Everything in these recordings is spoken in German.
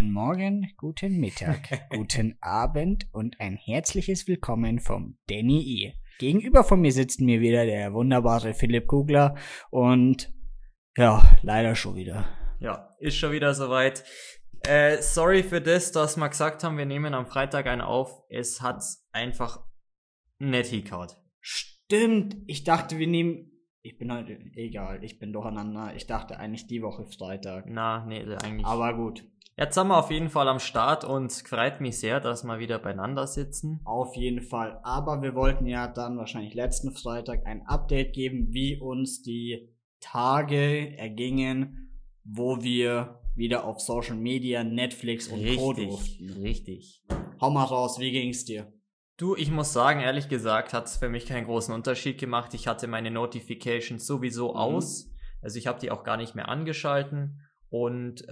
Guten Morgen, guten Mittag, guten Abend und ein herzliches Willkommen vom Danny E. Gegenüber von mir sitzt mir wieder der wunderbare Philipp Kugler und ja, leider schon wieder. Ja, ist schon wieder soweit. Sorry für das, dass wir gesagt haben, wir nehmen am Freitag einen auf. Es hat einfach nicht hingehauen. Stimmt, ich dachte, wir nehmen... Ich bin durcheinander. Ich dachte eigentlich die Woche Freitag. Eigentlich. Aber gut. Jetzt sind wir auf jeden Fall am Start und freut mich sehr, dass wir wieder beieinander sitzen. Auf jeden Fall. Aber wir wollten ja dann wahrscheinlich letzten Freitag ein Update geben, wie uns die Tage ergingen, wo wir wieder auf Social Media, Netflix und Co. durften. Richtig. Hau mal raus, wie ging's dir? Du, ich muss sagen, ehrlich gesagt, hat es für mich keinen großen Unterschied gemacht. Ich hatte meine Notifications sowieso aus. Also ich habe die auch gar nicht mehr angeschalten. Und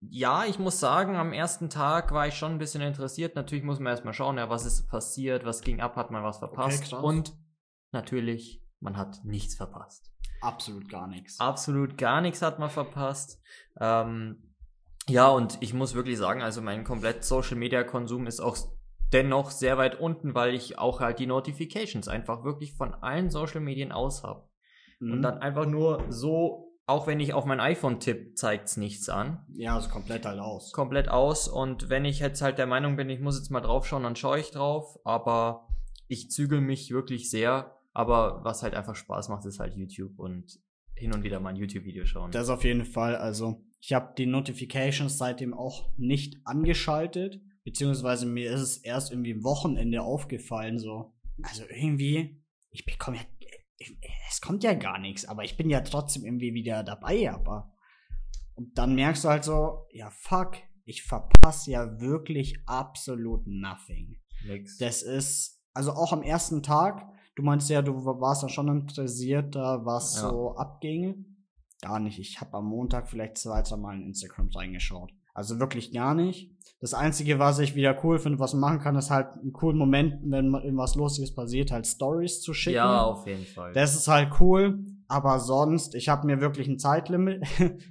ja, ich muss sagen, am ersten Tag war ich schon ein bisschen interessiert. Natürlich muss man erstmal schauen, ja, was ist passiert, was ging ab, hat man was verpasst. Okay, und natürlich, man hat nichts verpasst. Absolut gar nichts. Absolut gar nichts hat man verpasst. Ja, und ich muss wirklich sagen, also mein komplett Social-Media-Konsum ist auch dennoch sehr weit unten, weil ich auch halt die Notifications einfach wirklich von allen Social-Medien aus habe. Mhm. Und dann einfach nur so, auch wenn ich auf mein iPhone tippe, zeigt's nichts an. Ja, also komplett halt aus. Komplett aus. Und wenn ich jetzt halt der Meinung bin, ich muss jetzt mal drauf schauen, dann schaue ich drauf. Aber ich zügel mich wirklich sehr. Aber was halt einfach Spaß macht, ist halt YouTube und hin und wieder mal ein YouTube-Video schauen. Das auf jeden Fall. Also ich habe die Notifications seitdem auch nicht angeschaltet, beziehungsweise mir ist es erst irgendwie am Wochenende aufgefallen. So. Also irgendwie, ich bekomme ja, es kommt ja gar nichts, aber ich bin ja trotzdem irgendwie wieder dabei. Aber und dann merkst du halt so, ja fuck, ich verpasse ja wirklich absolut nothing. Nix. Das ist, also auch am ersten Tag, du meinst ja, du warst dann schon interessierter, was so abging. Gar nicht. Ich habe am Montag vielleicht 2-3 Mal in Instagram reingeschaut. Also wirklich gar nicht. Das Einzige, was ich wieder cool finde, was man machen kann, ist halt einen coolen Moment, wenn irgendwas Lustiges passiert, halt Stories zu schicken. Ja, auf jeden Fall. Das ist halt cool. Aber sonst, ich habe mir wirklich ein Zeitlimit,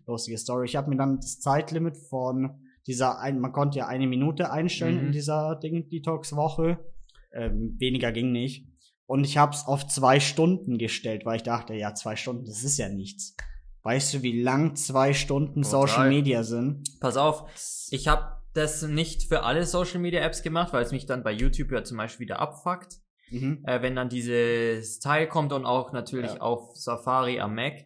lustige Story, ich habe mir dann das Zeitlimit von dieser, man konnte ja 1 Minute einstellen in dieser Detox-Woche. Weniger ging nicht. Und ich hab's auf 2 Stunden gestellt, weil ich dachte, ja, 2 Stunden, das ist ja nichts. Weißt du, wie lang 2 Stunden Social Media sind? Pass auf, ich habe das nicht für alle Social Media Apps gemacht, weil es mich dann bei YouTube ja zum Beispiel wieder abfuckt. Mhm. Wenn dann dieses Teil kommt und auch natürlich auf Safari am Mac.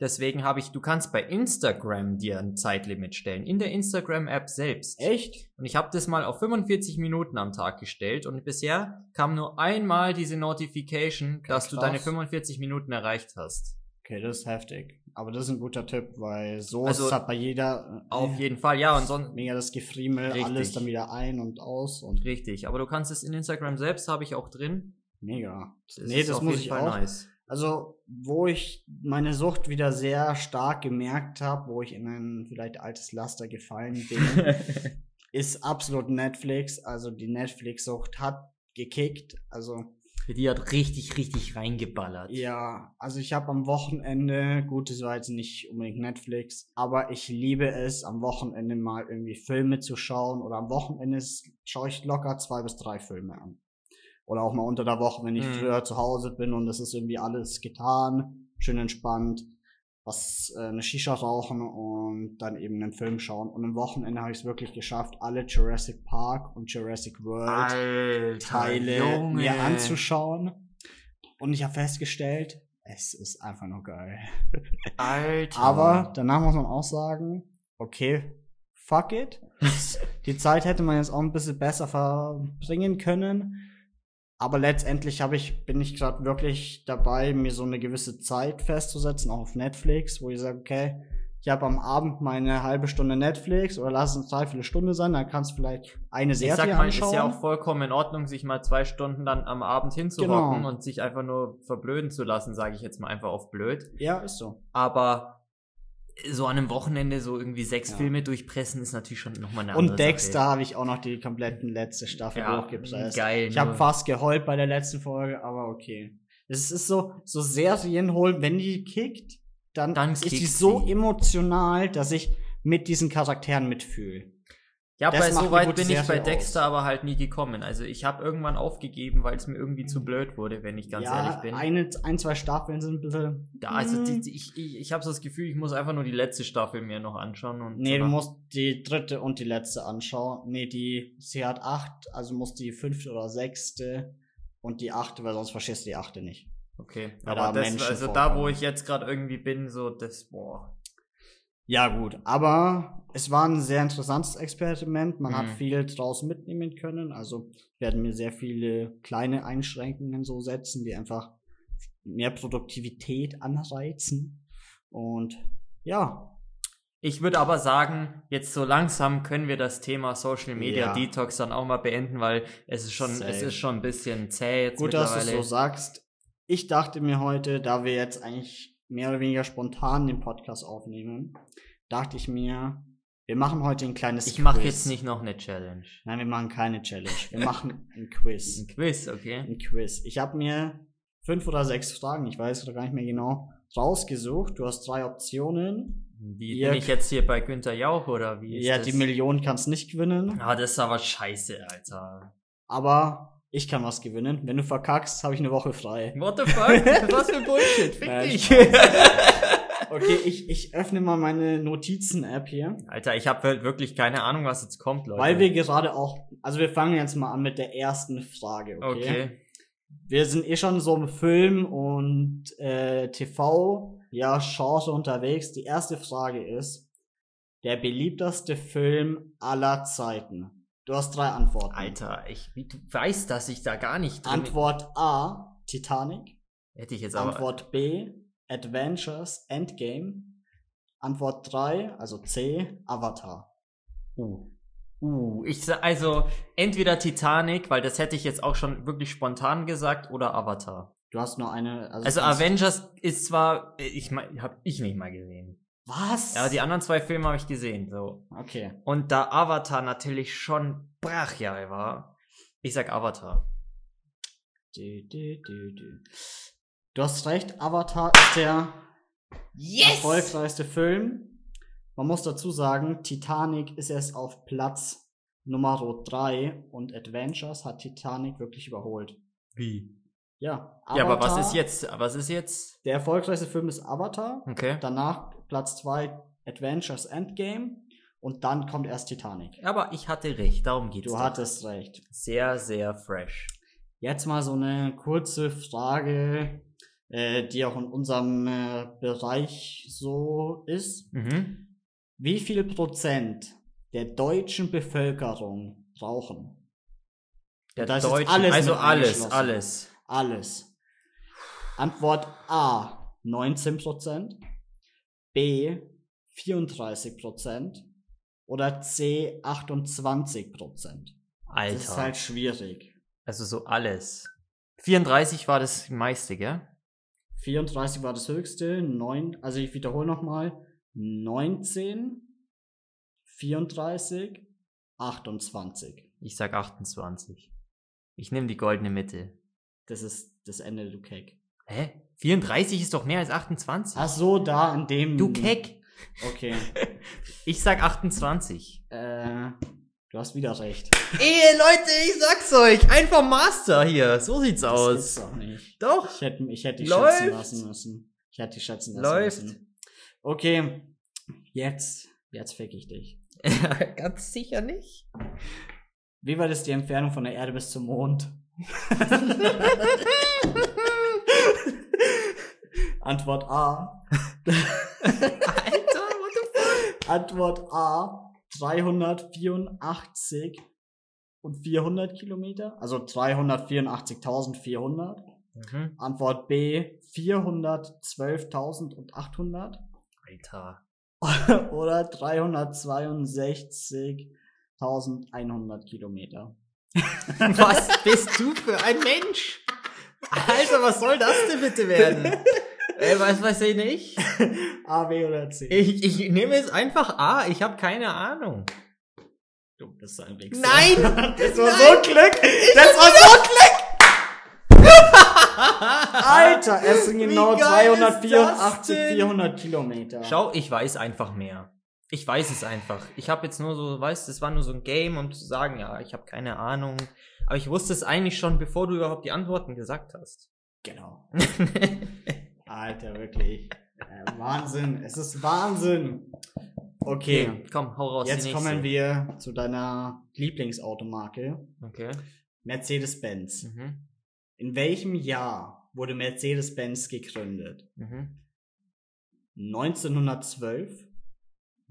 Deswegen habe ich, du kannst bei Instagram dir ein Zeitlimit stellen, in der Instagram-App selbst. Echt? Und ich habe das mal auf 45 Minuten am Tag gestellt und bisher kam nur einmal diese Notification, dass du deine 45 Minuten erreicht hast. Okay, das ist heftig. Aber das ist ein guter Tipp, weil so also ist halt bei jeder... Auf jeden Fall, ja. Und sonst mega das Gefriemel, alles dann wieder ein und aus. Und richtig, aber du kannst es in Instagram selbst, habe ich auch drin. Mega. Das muss ich auch. Nice. Also, wo ich meine Sucht wieder sehr stark gemerkt habe, wo ich in ein vielleicht altes Laster gefallen bin, ist absolut Netflix. Also, die Netflix-Sucht hat gekickt. Also, die hat richtig, richtig reingeballert. Ja, also ich habe am Wochenende, gut, das war jetzt nicht unbedingt Netflix, aber ich liebe es, am Wochenende mal irgendwie Filme zu schauen. Oder am Wochenende schaue ich locker 2 bis 3 Filme an. Oder auch mal unter der Woche, wenn ich früher zu Hause bin und das ist irgendwie alles getan, schön entspannt, was eine Shisha rauchen und dann eben einen Film schauen. Und am Wochenende habe ich es wirklich geschafft, alle Jurassic Park und Jurassic World Teile mir anzuschauen. Und ich habe festgestellt, es ist einfach nur geil. Alter. Aber danach muss man auch sagen, okay, fuck it. Die Zeit hätte man jetzt auch ein bisschen besser verbringen können. Aber letztendlich bin ich gerade wirklich dabei, mir so eine gewisse Zeit festzusetzen, auch auf Netflix, wo ich sage, okay, ich habe am Abend meine halbe Stunde Netflix oder lass es 3/4 Stunde sein, dann kannst du vielleicht eine Serie anschauen. Ich sag mal, ist ja auch vollkommen in Ordnung, sich mal 2 Stunden dann am Abend hinzuhocken und sich einfach nur verblöden zu lassen, sage ich jetzt mal einfach auf blöd. Ja, ist so. Aber so an einem Wochenende so irgendwie 6 Filme durchpressen ist natürlich schon nochmal eine andere Sache. Und Dexter habe ich auch noch die kompletten letzte Staffel durchgepresst. Geil. Ich habe fast geheult bei der letzten Folge, aber okay. Es ist so Serien holen, wenn die kickt, dann ist die so emotional, dass ich mit diesen Charakteren mitfühle. Ja, das bei so weit bin ich bei Dexter aber halt nie gekommen. Also ich habe irgendwann aufgegeben, weil es mir irgendwie zu blöd wurde, wenn ich ganz ehrlich bin. Ja, ein, zwei Staffeln sind ein bisschen... Ja, also ich habe so das Gefühl, ich muss einfach nur die letzte Staffel mir noch anschauen. Und nee, so du musst die dritte und die letzte anschauen. Nee, sie hat 8, also musst die 5. oder 6. und die 8, weil sonst verstehst du die 8. nicht. Okay, aber das, also da, wo ich jetzt gerade irgendwie bin, so das, boah... Ja gut, aber es war ein sehr interessantes Experiment. Man hat viel draus mitnehmen können. Also werden mir sehr viele kleine Einschränkungen so setzen, die einfach mehr Produktivität anreizen. Und ja. Ich würde aber sagen, jetzt so langsam können wir das Thema Social Media Detox dann auch mal beenden, weil es ist schon ein bisschen zäh jetzt mittlerweile. Gut, dass du es so sagst. Ich dachte mir heute, da wir jetzt eigentlich mehr oder weniger spontan den Podcast aufnehmen, dachte ich mir, wir machen heute ein kleines Quiz. Ich mache jetzt nicht noch eine Challenge. Nein, wir machen keine Challenge. Wir machen ein Quiz. Ein Quiz, okay. Ein Quiz. Ich habe mir 5 oder 6 Fragen, ich weiß gar nicht mehr genau, rausgesucht. Du hast 3 Optionen. Wie, bin ich jetzt hier bei Günther Jauch, oder wie ist das? Ja, die Million kannst nicht gewinnen. Ah, das ist aber scheiße, Alter. Aber... ich kann was gewinnen. Wenn du verkackst, habe ich eine Woche frei. What the fuck? Was für Bullshit? Fick dich. Okay, ich öffne mal meine Notizen-App hier. Alter, ich habe halt wirklich keine Ahnung, was jetzt kommt, Leute. Weil wir gerade auch... Also wir fangen jetzt mal an mit der ersten Frage, okay? Okay. Wir sind schon so im Film und TV, ja, Genre unterwegs. Die erste Frage ist, der beliebteste Film aller Zeiten. Du hast 3 Antworten. Alter, du weißt, dass ich da gar nicht drin bin. Antwort A, Titanic. Hätte ich jetzt aber. Antwort B, Avengers Endgame. Antwort 3, also C, Avatar. Also entweder Titanic, weil das hätte ich jetzt auch schon wirklich spontan gesagt, oder Avatar. Du hast nur eine. Also Avengers ist zwar, hab ich nicht mal gesehen. Was? Ja, die anderen 2 Filme habe ich gesehen, so. Okay. Und da Avatar natürlich schon brachial war, ich sag Avatar. Du hast recht, Avatar ist der erfolgreichste Film. Man muss dazu sagen, Titanic ist erst auf Platz Nummer 3 und Avengers hat Titanic wirklich überholt. Wie? Ja, Avatar. Ja, aber was ist jetzt? Der erfolgreichste Film ist Avatar. Okay. Danach Platz 2 Avengers Endgame und dann kommt erst Titanic. Aber ich hatte recht, darum geht's. Du hattest recht. Sehr, sehr fresh. Jetzt mal so eine kurze Frage, die auch in unserem Bereich so ist. Mhm. Wie viel % der deutschen Bevölkerung rauchen? Der deutschen, also alles. Alles. Antwort A, 19%. B, 34% oder C, 28%. Alter. Das ist halt schwierig. Also so alles. 34 war das meiste, gell? 34 war das höchste, 9, also ich wiederhole nochmal, 19, 34, 28. Ich sag 28. Ich nehme die goldene Mitte. Das ist das Ende, du Keck. Hä? 34 ist doch mehr als 28. Ach so, da in dem... Du Keck. Okay. Ich sag 28. Du hast wieder recht. Ey, Leute, ich sag's euch. Einfach Master hier. So sieht's aus. Das gibt's doch nicht. Doch. Ich hätte dich schätzen lassen müssen. Läuft. Okay. Jetzt fick ich dich. Ganz sicher nicht. Wie weit ist die Entfernung von der Erde bis zum Mond? Antwort A. Alter, what the fuck? Antwort A, 384 und 400 Kilometer. Also 384.400. Mhm. Antwort B, 412.800. Alter. Oder 362.100 Kilometer. Was bist du für ein Mensch? Alter, was soll das denn bitte werden? Weiß ich nicht. A, B oder C. Ich nehme jetzt einfach A. Ich habe keine Ahnung. Du bist ein Wichser. Nein! Das war so Glück! Alter, es sind genau 384, 400 Kilometer. Schau, ich weiß einfach mehr. Ich weiß es einfach. Ich habe jetzt nur so, weißt, das war nur so ein Game, um zu sagen, ja, ich habe keine Ahnung. Aber ich wusste es eigentlich schon, bevor du überhaupt die Antworten gesagt hast. Genau. Alter, wirklich. Wahnsinn. Es ist Wahnsinn. Okay. Komm, hau raus. Jetzt kommen wir zu deiner Lieblingsautomarke. Okay. Mercedes-Benz. Mhm. In welchem Jahr wurde Mercedes-Benz gegründet? Mhm. 1912,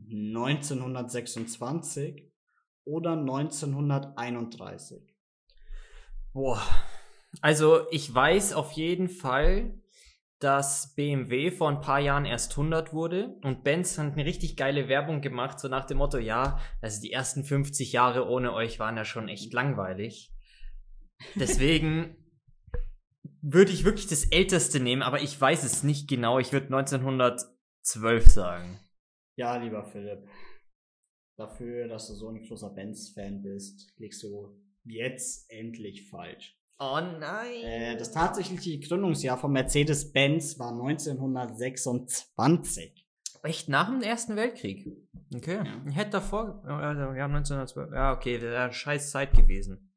1926 oder 1931? Boah. Also ich weiß auf jeden Fall, dass BMW vor ein paar Jahren erst 100 wurde und Benz hat eine richtig geile Werbung gemacht, so nach dem Motto, ja, also die ersten 50 Jahre ohne euch waren ja schon echt langweilig. Deswegen würde ich wirklich das Älteste nehmen, aber ich weiß es nicht genau. Ich würde 1912 sagen. Ja, lieber Philipp, dafür, dass du so ein großer Benz-Fan bist, liegst du jetzt endlich falsch. Oh nein! Das tatsächliche Gründungsjahr von Mercedes-Benz war 1926. Echt nach dem Ersten Weltkrieg? Okay, ja. Ich hätte davor... Also, ja, 1912. Ja, okay, das wäre scheiß Zeit gewesen.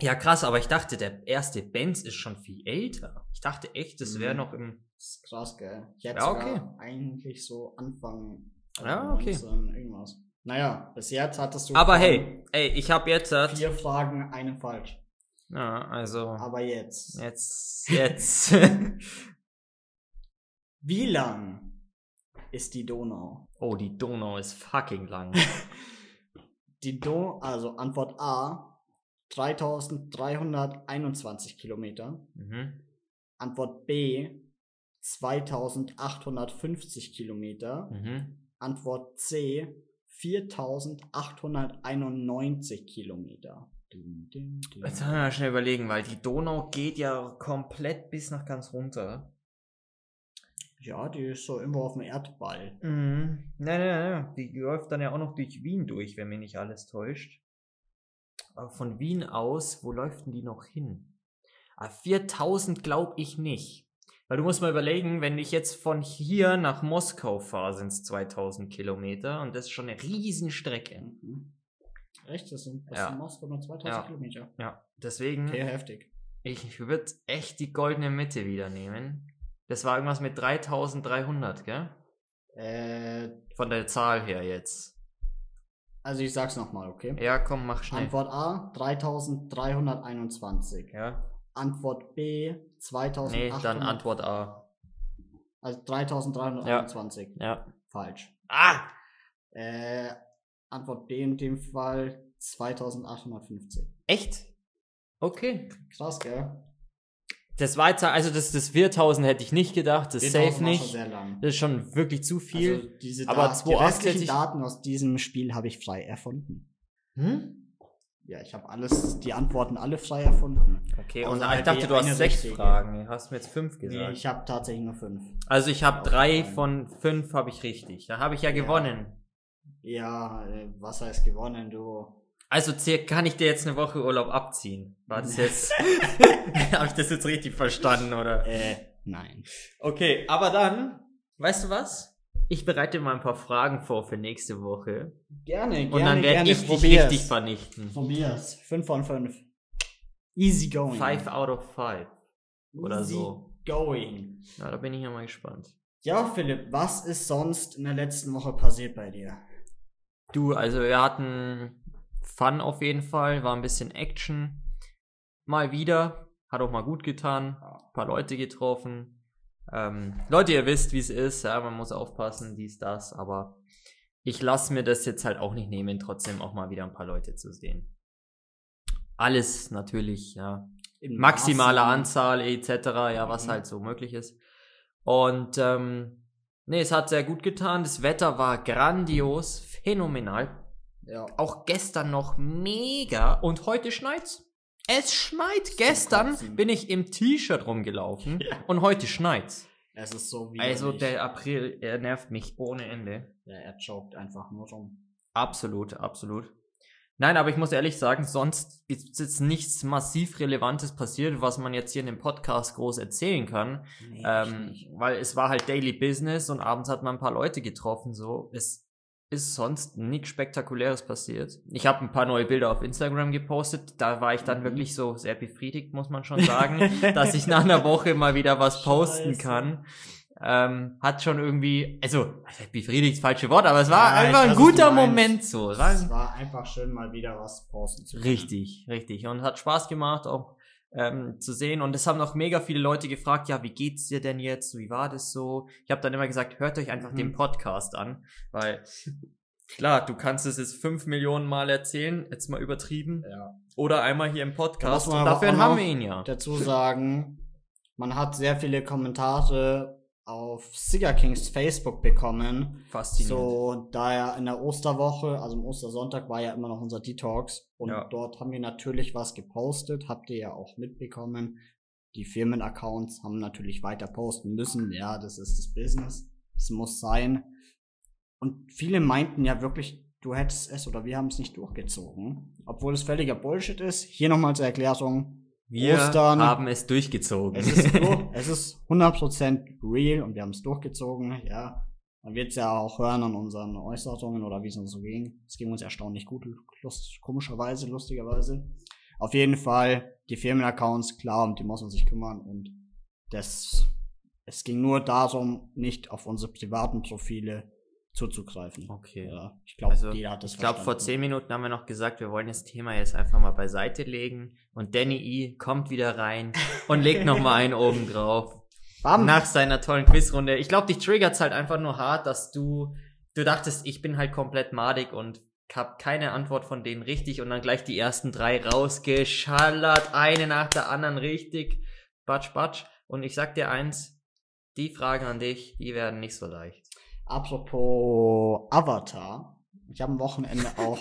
Ja, krass, aber ich dachte, der erste Benz ist schon viel älter. Ich dachte echt, das wäre noch im... Krass, gell? Ich hätte eigentlich so anfangen. Ja, okay. Irgendwas. Naja, bis jetzt hattest du... Aber hey, ich habe jetzt... 4 Fragen, eine falsch. Ja, also... Aber jetzt. Jetzt. Wie lang ist die Donau? Oh, die Donau ist fucking lang. Also Antwort A, 3.321 Kilometer. Mhm. Antwort B, 2.850 Kilometer. Mhm. Antwort C, 4.891 Kilometer. Jetzt müssen wir mal schnell überlegen, weil die Donau geht ja komplett bis nach ganz runter. Ja, die ist so immer auf dem Erdball. Mhm. Nein. Die läuft dann ja auch noch durch Wien durch, wenn mich nicht alles täuscht. Aber von Wien aus, wo läuft denn die noch hin? 4.000 glaube ich nicht. Weil du musst mal überlegen, wenn ich jetzt von hier nach Moskau fahre, sind es 2.000 Kilometer und das ist schon eine Riesenstrecke. Mhm. Echt? Das sind bis Moskau nur 2.000 Kilometer. Ja, deswegen... Okay, heftig. Ich würde echt die goldene Mitte wieder nehmen. Das war irgendwas mit 3.300, gell? Von der Zahl her jetzt. Also ich sag's nochmal, okay? Ja, komm, mach schnell. Antwort A, 3.321. Ja. Antwort B, 2.800. Nee, dann Antwort A. Also 3.321. Ja. Falsch. Ah! Antwort B in dem Fall 2.850. Echt? Okay. Krass, gell? Das weiter, also das 4.000 hätte ich nicht gedacht, das safe nicht. Schon sehr lang. Das ist schon wirklich zu viel. Also diese die restlichen Daten aus diesem Spiel habe ich frei erfunden. Hm? Ja, ich habe die Antworten alle frei erfunden. Okay, also und ich dachte, du hast 6 Fragen. Du hast mir jetzt 5 gesagt. Nee, ich habe tatsächlich nur 5. Also ich habe 3 von 5 habe ich richtig. Da habe ich ja gewonnen. Ja, was heißt gewonnen, du... Also kann ich dir jetzt eine Woche Urlaub abziehen? War das jetzt? Habe ich das jetzt richtig verstanden, oder? Nein. Okay, aber dann, weißt du was? Ich bereite mal ein paar Fragen vor für nächste Woche. Gerne. Und dann werde ich dich richtig vernichten. Probier's. 5 von 5. Easy going. 5 out of 5. Oder easy so. Easy going. Na, da bin ich ja mal gespannt. Ja, Philipp, was ist sonst in der letzten Woche passiert bei dir? Du, also wir hatten... Fun auf jeden Fall, war ein bisschen Action. Mal wieder, hat auch mal gut getan, ein paar Leute getroffen. Leute, ihr wisst, wie es ist, ja, man muss aufpassen, dies, das, aber ich lasse mir das jetzt halt auch nicht nehmen, trotzdem auch mal wieder ein paar Leute zu sehen. Alles natürlich, ja, in maximaler Anzahl etc., ja, was halt so möglich ist. Und es hat sehr gut getan, das Wetter war grandios, phänomenal. Ja. Auch gestern noch mega und heute schneit's. Es schneit. Gestern bin ich im T-Shirt rumgelaufen und heute schneit's. Es ist so widerlich. Also der April, er nervt mich ohne Ende. Ja, er joggt einfach nur rum. Absolut, absolut. Nein, aber ich muss ehrlich sagen, sonst ist jetzt nichts massiv Relevantes passiert, was man jetzt hier in dem Podcast groß erzählen kann. Nee, weil es war halt Daily Business und abends hat man ein paar Leute getroffen. So, es ist sonst nichts Spektakuläres passiert. Ich habe ein paar neue Bilder auf Instagram gepostet. Da war ich dann wirklich so sehr befriedigt, muss man schon sagen, dass ich nach einer Woche mal wieder was posten kann. Hat schon irgendwie, also befriedigt, falsche Wort, aber es war einfach ein guter Moment so. Es war einfach schön, mal wieder was posten zu können. Richtig, richtig. Und hat Spaß gemacht, auch zu sehen. Und es haben auch mega viele Leute gefragt, ja, wie geht's dir denn jetzt? Wie war das so? Ich habe dann immer gesagt, hört euch einfach den Podcast an, weil klar, du kannst es jetzt 5 Millionen Mal erzählen, jetzt mal übertrieben. Ja. Oder einmal hier im Podcast. Und dafür haben wir ihn ja. Dazu sagen, man hat sehr viele Kommentare auf Cigar Kings Facebook bekommen. Faszinierend. So, da ja in der Osterwoche, also am Ostersonntag, war ja immer noch unser Detox. Und dort haben wir natürlich was gepostet. Habt ihr ja auch mitbekommen. Die Firmenaccounts haben natürlich weiter posten müssen. Ja, das ist das Business. Das muss sein. Und viele meinten ja wirklich, du hättest es oder wir haben es nicht durchgezogen. Obwohl es völliger Bullshit ist. Hier nochmal zur Erklärung. Wir haben es durchgezogen. Es ist 100% real und wir haben es durchgezogen, ja. Man wird es ja auch hören an unseren Äußerungen oder wie es uns so ging. Es ging uns erstaunlich gut, komischerweise, lustigerweise. Auf jeden Fall, die Firmenaccounts, klar, um die muss man sich kümmern und es ging nur darum, nicht auf unsere privaten Profile zuzugreifen. Okay. Ja, ich glaube, also, vor 10 Minuten haben wir noch gesagt, wir wollen das Thema jetzt einfach mal beiseite legen und Danny E. kommt wieder rein und legt nochmal einen oben drauf. Bam. Nach seiner tollen Quizrunde. Ich glaube, dich triggert's halt einfach nur hart, dass du dachtest, ich bin halt komplett madig und hab keine Antwort von denen richtig und dann gleich die ersten 3 rausgeschallert, eine nach der anderen richtig. Batsch, batsch. Und ich sag dir eins, die Fragen an dich, die werden nicht so leicht. Apropos Avatar, ich habe am Wochenende auch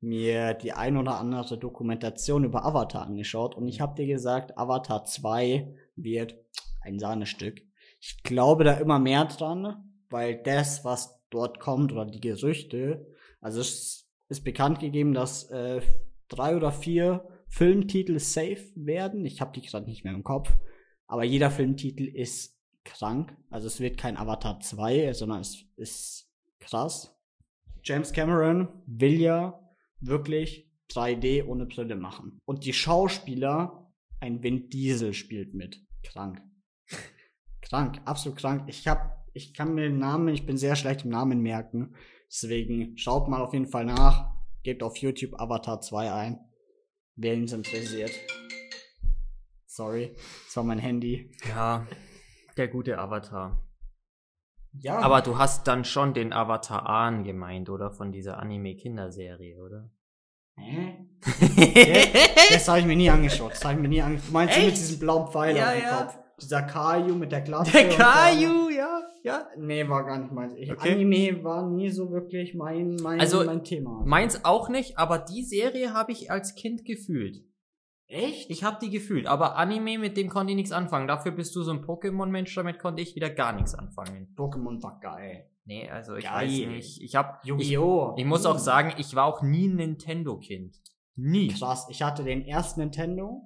mir die ein oder andere Dokumentation über Avatar angeschaut und ich habe dir gesagt, Avatar 2 wird ein Sahnestück. Ich glaube da immer mehr dran, weil das, was dort kommt oder die Gerüchte, also es ist bekannt gegeben, dass 3 oder 4 Filmtitel safe werden. Ich habe die gerade nicht mehr im Kopf, aber jeder Filmtitel ist krank. Also es wird kein Avatar 2, sondern es ist krass. James Cameron will ja wirklich 3D ohne Brille machen. Und die Schauspieler, ein Vin Diesel spielt mit. Krank. Krank, absolut krank. Ich kann mir den Namen, ich bin sehr schlecht im Namen merken. Deswegen schaut mal auf jeden Fall nach. Gebt auf YouTube Avatar 2 ein. Wer ihn interessiert. Sorry, das war mein Handy. Ja. Der gute Avatar. Ja. Aber du hast dann schon den Avatar Aang gemeint, oder? Von dieser Anime-Kinderserie, oder? Hä? Das habe ich mir nie angeschaut. Meinst du mit diesem blauen Pfeil auf dem Kopf? Dieser Caillou mit der Klasse. Der Caillou, ja. Nee, war gar nicht meins. Anime war nie so wirklich mein Thema. Meins auch nicht, aber die Serie habe ich als Kind gefühlt. Echt? Ich hab die gefühlt, aber Anime, mit dem konnte ich nichts anfangen. Dafür bist du so ein Pokémon-Mensch, damit konnte ich wieder gar nichts anfangen. Pokémon war geil. Nee, also ich weiß nicht. Ich hab Yu-Gi-Oh! Ich muss auch sagen, ich war auch nie ein Nintendo-Kind. Nie. Krass, ich hatte den ersten Nintendo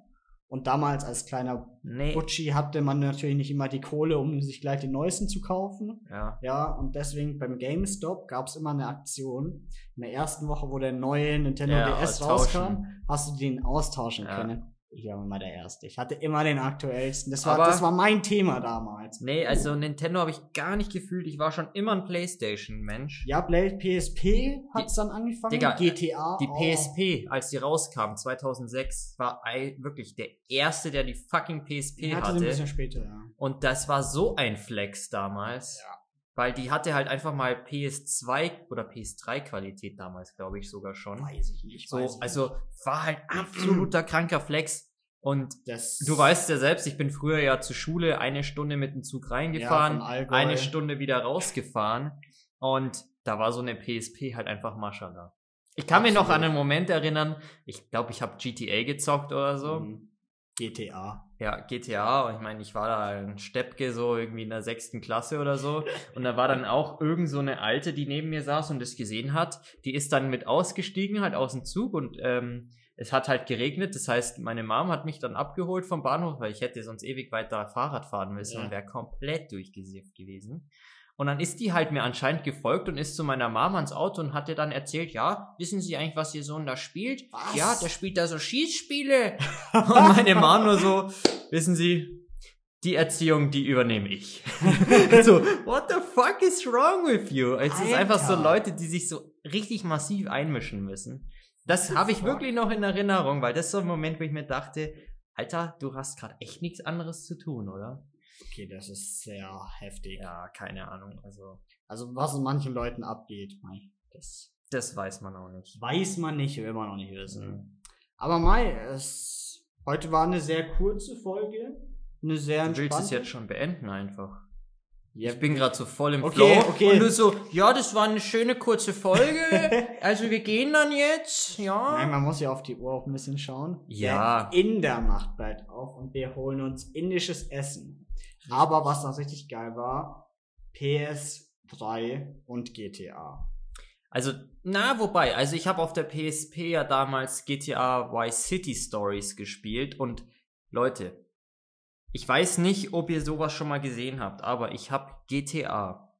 und damals als kleiner Butschi hatte man natürlich nicht immer die Kohle, um sich gleich den neuesten zu kaufen. Ja. Ja, und deswegen beim GameStop gab's immer eine Aktion. In der ersten Woche, wo der neue Nintendo DS rauskam, hast du den austauschen können. Ich war immer der Erste. Ich hatte immer den aktuellsten. Das war mein Thema damals. Nee, also Nintendo habe ich gar nicht gefühlt. Ich war schon immer ein Playstation-Mensch. Ja, PSP hat's dann angefangen. Digga, GTA. Die PSP, als die rauskam, 2006, war wirklich der Erste, der die fucking PSP hatte. Ein bisschen später, ja. Und das war so ein Flex damals. Ja. Weil die hatte halt einfach mal PS2 oder PS3-Qualität damals, glaube ich, sogar schon. Weiß ich nicht. Also war halt absoluter kranker Flex. Und du weißt ja selbst, ich bin früher ja zur Schule 1 Stunde mit dem Zug reingefahren, 1 Stunde wieder rausgefahren. Und da war so eine PSP halt einfach Maschallah. Ich kann mir noch an einen Moment erinnern, ich glaube, ich habe GTA gezockt oder so. GTA. ja, GTA, und ich meine, ich war da ein Steppke, so irgendwie in der 6. Klasse oder so, und da war dann auch irgend so eine Alte, die neben mir saß und das gesehen hat, die ist dann mit ausgestiegen, halt aus dem Zug, und es hat halt geregnet, das heißt, meine Mom hat mich dann abgeholt vom Bahnhof, weil ich hätte sonst ewig weiter Fahrrad fahren müssen und wäre komplett durchgesifft gewesen. Und dann ist die halt mir anscheinend gefolgt und ist zu meiner Mama ans Auto und hat ihr dann erzählt, ja, wissen Sie eigentlich, was Ihr Sohn da spielt? Was? Ja, der spielt da so Schießspiele. Und meine Mama nur so, wissen Sie, die Erziehung, die übernehme ich. So, what the fuck is wrong with you? Es ist einfach so Leute, die sich so richtig massiv einmischen müssen. Das habe ich wirklich noch in Erinnerung, weil das ist so ein Moment, wo ich mir dachte, Alter, du hast gerade echt nichts anderes zu tun, oder? Okay, das ist sehr heftig. Ja, keine Ahnung. Also was in manchen Leuten abgeht, das weiß man auch nicht. Weiß man nicht, will man auch nicht wissen. Mhm. Aber heute war eine sehr kurze Folge, eine sehr entspannte. Du willst es jetzt schon beenden einfach. Ich bin gerade so voll im Flow. Okay. Und du so, ja, das war eine schöne kurze Folge. Also wir gehen dann jetzt, ja. Nein, man muss ja auf die Uhr auch ein bisschen schauen. Ja. Der Inder macht bald auf und wir holen uns indisches Essen. Aber was noch richtig geil war, PS3 und GTA. Also, ich habe auf der PSP ja damals GTA Vice City Stories gespielt und Leute, ich weiß nicht, ob ihr sowas schon mal gesehen habt, aber ich habe GTA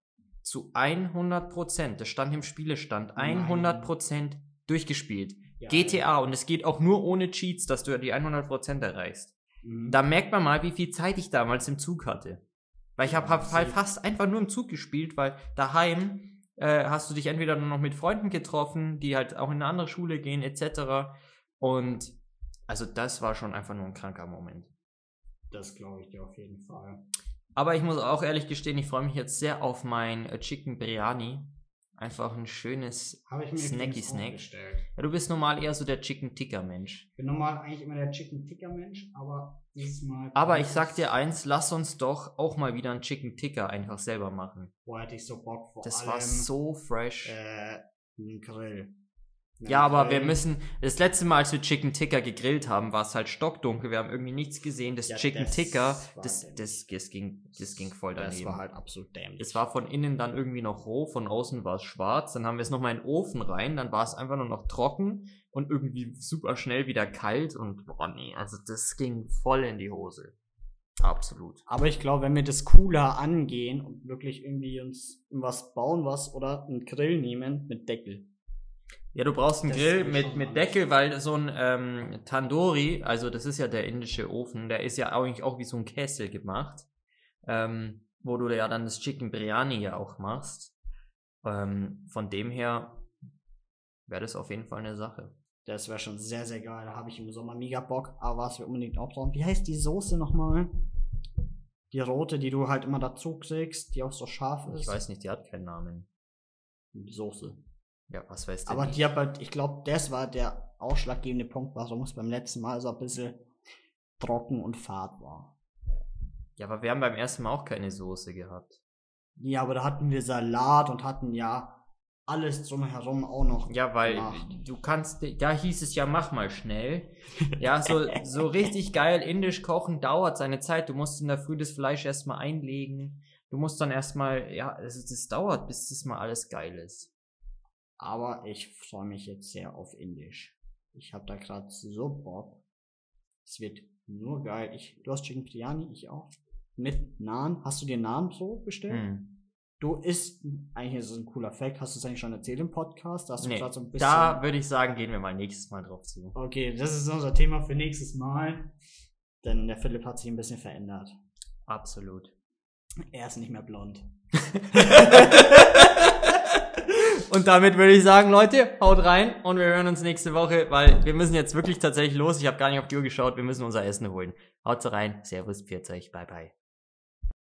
zu 100%, das stand im Spielestand, 100% durchgespielt. Ja. GTA, und es geht auch nur ohne Cheats, dass du die 100% erreichst. Mhm. Da merkt man mal, wie viel Zeit ich damals im Zug hatte. Weil ich habe halt fast einfach nur im Zug gespielt, weil daheim hast du dich entweder nur noch mit Freunden getroffen, die halt auch in eine andere Schule gehen, etc. Und also das war schon einfach nur ein kranker Moment. Das glaube ich dir auf jeden Fall. Aber ich muss auch ehrlich gestehen, ich freue mich jetzt sehr auf mein Chicken Biryani. Einfach ein schönes Snacky-Snack. Ja, du bist normal eher so der Chicken-Ticker-Mensch. Ich bin normal eigentlich immer der Chicken-Ticker-Mensch, aber dieses Mal... Aber ich sag dir eins, lass uns doch auch mal wieder einen Chicken-Ticker einfach selber machen. Boah, hätte ich so Bock, vor allem... Das war so fresh. Ein Grill. Ja, aber wir müssen, das letzte Mal, als wir Chicken Tikka gegrillt haben, war es halt stockdunkel, wir haben irgendwie nichts gesehen, das Chicken Tikka, das ging voll daneben. Das war halt absolut dämlich. Es war von innen dann irgendwie noch roh, von außen war es schwarz, dann haben wir es nochmal in den Ofen rein, dann war es einfach nur noch trocken und irgendwie super schnell wieder kalt und boah nee, also das ging voll in die Hose. Absolut. Aber ich glaube, wenn wir das cooler angehen und wirklich irgendwie uns was bauen, oder einen Grill nehmen mit Deckel. Ja, du brauchst einen Grill mit Deckel, weil so ein Tandoori, also das ist ja der indische Ofen, der ist ja eigentlich auch wie so ein Kessel gemacht, wo du ja dann das Chicken Biryani ja auch machst. Von dem her wäre das auf jeden Fall eine Sache. Das wäre schon sehr, sehr geil. Da habe ich im Sommer mega Bock. Aber was wir unbedingt auch brauchen, wie heißt die Soße nochmal? Die rote, die du halt immer dazu kriegst, die auch so scharf ist. Ich weiß nicht, die hat keinen Namen. Die Soße. Ja, was weiß ich. Aber die hat halt, ich glaube, das war der ausschlaggebende Punkt, warum es beim letzten Mal so ein bisschen trocken und fad war. Ja, aber wir haben beim ersten Mal auch keine Soße gehabt. Ja, aber da hatten wir Salat und hatten ja alles drumherum auch noch. Ja, weil du kannst, da hieß es ja, mach mal schnell. Ja, so richtig geil indisch kochen dauert seine Zeit. Du musst in der Früh das Fleisch erstmal einlegen. Du musst dann erstmal, das dauert, bis das mal alles geil ist. Aber ich freue mich jetzt sehr auf Indisch. Ich habe da gerade so Bock. Es wird nur geil. Du hast Chicken Biryani, ich auch. Mit Naan. Hast du dir Naan so bestellt? Du isst, eigentlich ist es ein cooler Fact, hast du es eigentlich schon erzählt im Podcast? Da hast du gerade so ein bisschen... Da würde ich sagen, gehen wir mal nächstes Mal drauf zu. Okay, das ist unser Thema für nächstes Mal. Denn der Philipp hat sich ein bisschen verändert. Absolut. Er ist nicht mehr blond. Und damit würde ich sagen, Leute, haut rein und wir hören uns nächste Woche, weil wir müssen jetzt wirklich tatsächlich los. Ich habe gar nicht auf die Uhr geschaut, wir müssen unser Essen holen. Haut rein, servus, pfiat euch, bye bye.